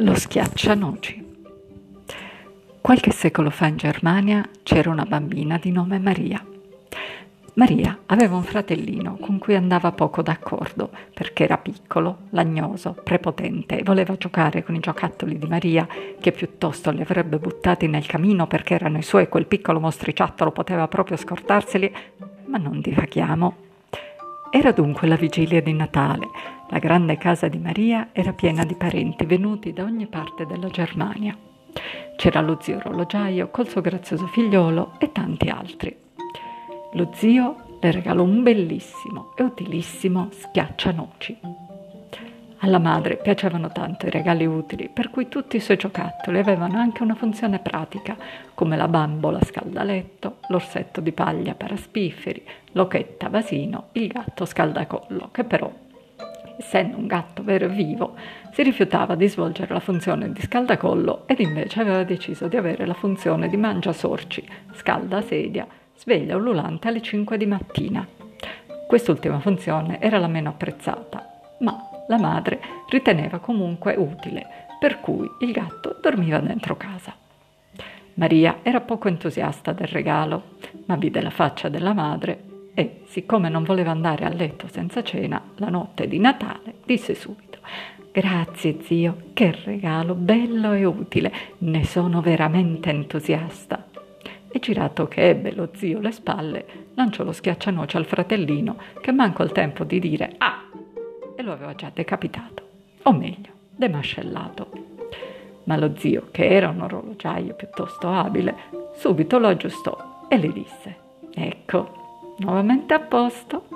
Lo schiaccianoci. Qualche secolo fa in Germania c'era una bambina di nome Maria. Maria aveva un fratellino con cui andava poco d'accordo perché era piccolo, lagnoso, prepotente e voleva giocare con i giocattoli di Maria, che piuttosto li avrebbe buttati nel camino perché erano i suoi e quel piccolo mostriciattolo poteva proprio scortarseli, ma non divaghiamo. Era dunque la vigilia di Natale. La grande casa di Maria era piena di parenti venuti da ogni parte della Germania. C'era lo zio orologiaio col suo grazioso figliolo e tanti altri. Lo zio le regalò un bellissimo e utilissimo schiaccianoci. Alla madre piacevano tanto i regali utili, per cui tutti i suoi giocattoli avevano anche una funzione pratica, come la bambola scaldaletto, l'orsetto di paglia paraspifferi, l'ochetta vasino, il gatto scaldacollo, che però, essendo un gatto vero e vivo, si rifiutava di svolgere la funzione di scaldacollo ed invece aveva deciso di avere la funzione di mangiasorci, scalda sedia, sveglia ululante alle 5 di mattina. Quest'ultima funzione era la meno apprezzata, ma la madre riteneva comunque utile, per cui il gatto dormiva dentro casa. Maria era poco entusiasta del regalo, ma vide la faccia della madre e, siccome non voleva andare a letto senza cena la notte di Natale, disse subito: «Grazie zio, che regalo bello e utile, ne sono veramente entusiasta». E girato che ebbe lo zio le spalle, lanciò lo schiaccianoci al fratellino, che manco il tempo di dire «ah!» e lo aveva già decapitato, o meglio, demascellato. Ma lo zio, che era un orologiaio piuttosto abile, subito lo aggiustò e le disse: «Ecco, nuovamente a posto,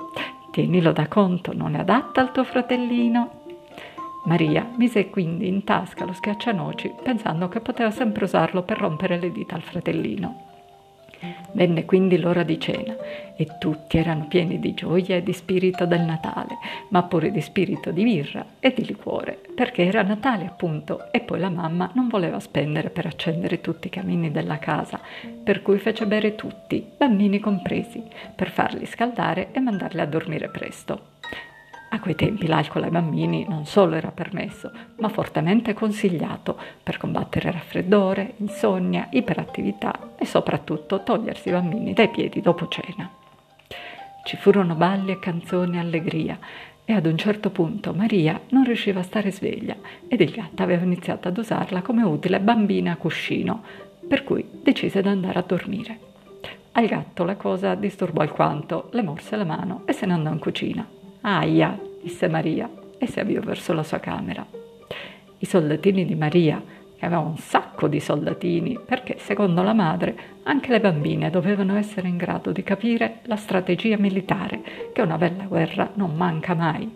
tienilo da conto, non è adatta al tuo fratellino». Maria mise quindi in tasca lo schiaccianoci, pensando che poteva sempre usarlo per rompere le dita al fratellino. Venne quindi l'ora di cena e tutti erano pieni di gioia e di spirito del Natale, ma pure di spirito di birra e di liquore, perché era Natale appunto, e poi la mamma non voleva spendere per accendere tutti i camini della casa, per cui fece bere tutti, bambini compresi, per farli scaldare e mandarli a dormire presto. A quei tempi l'alcol ai bambini non solo era permesso, ma fortemente consigliato per combattere raffreddore, insonnia, iperattività e soprattutto togliersi i bambini dai piedi dopo cena. Ci furono balli e canzoni e allegria e ad un certo punto Maria non riusciva a stare sveglia ed il gatto aveva iniziato ad usarla come utile bambina a cuscino, per cui decise di andare a dormire. Al gatto la cosa disturbò alquanto, le morse la mano e se ne andò in cucina. «Aia!» disse Maria e si avviò verso la sua camera. I soldatini di Maria, che aveva un sacco di soldatini, perché secondo la madre anche le bambine dovevano essere in grado di capire la strategia militare, che una bella guerra non manca mai,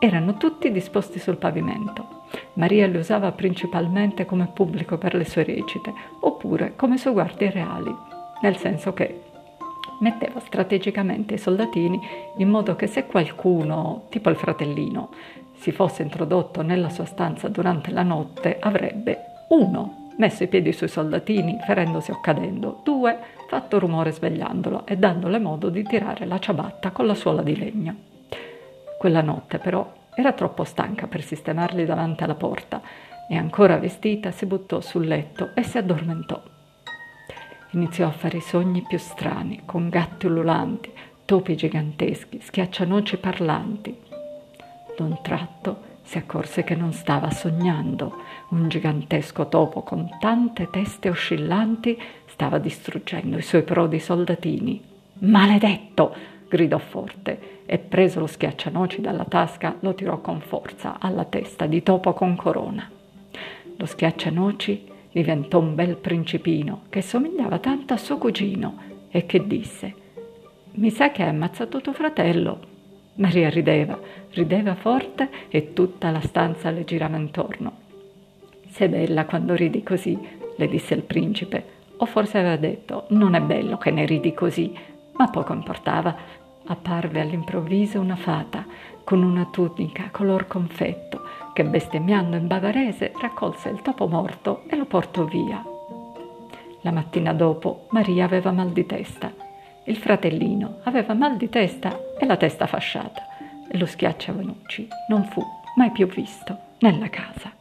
erano tutti disposti sul pavimento. Maria li usava principalmente come pubblico per le sue recite, oppure come suoi guardie reali, nel senso che metteva strategicamente i soldatini in modo che se qualcuno, tipo il fratellino, si fosse introdotto nella sua stanza durante la notte, avrebbe 1) messo i piedi sui soldatini ferendosi o cadendo, 2) fatto rumore svegliandolo e dandole modo di tirare la ciabatta con la suola di legno. Quella notte però era troppo stanca per sistemarli davanti alla porta e, ancora vestita, si buttò sul letto e si addormentò. Iniziò a fare i sogni più strani, con gatti ululanti, topi giganteschi, schiaccianoci parlanti. D'un tratto si accorse che non stava sognando. Un gigantesco topo con tante teste oscillanti stava distruggendo i suoi prodi soldatini. «Maledetto!» gridò forte e, preso lo schiaccianoci dalla tasca, lo tirò con forza alla testa di topo con corona. Lo schiaccianoci diventò un bel principino che somigliava tanto a suo cugino e che disse: «Mi sa che hai ammazzato tuo fratello». Maria rideva forte e tutta la stanza le girava intorno. «Sei bella quando ridi così», le disse il principe, o forse aveva detto «non è bello che ne ridi così», ma poco importava. Apparve all'improvviso una fata con una tunica color confetto che, bestemmiando in bavarese, raccolse il topo morto e lo portò via. La mattina dopo Maria aveva mal di testa, il fratellino aveva mal di testa e la testa fasciata, e lo schiaccianoci non fu mai più visto nella casa.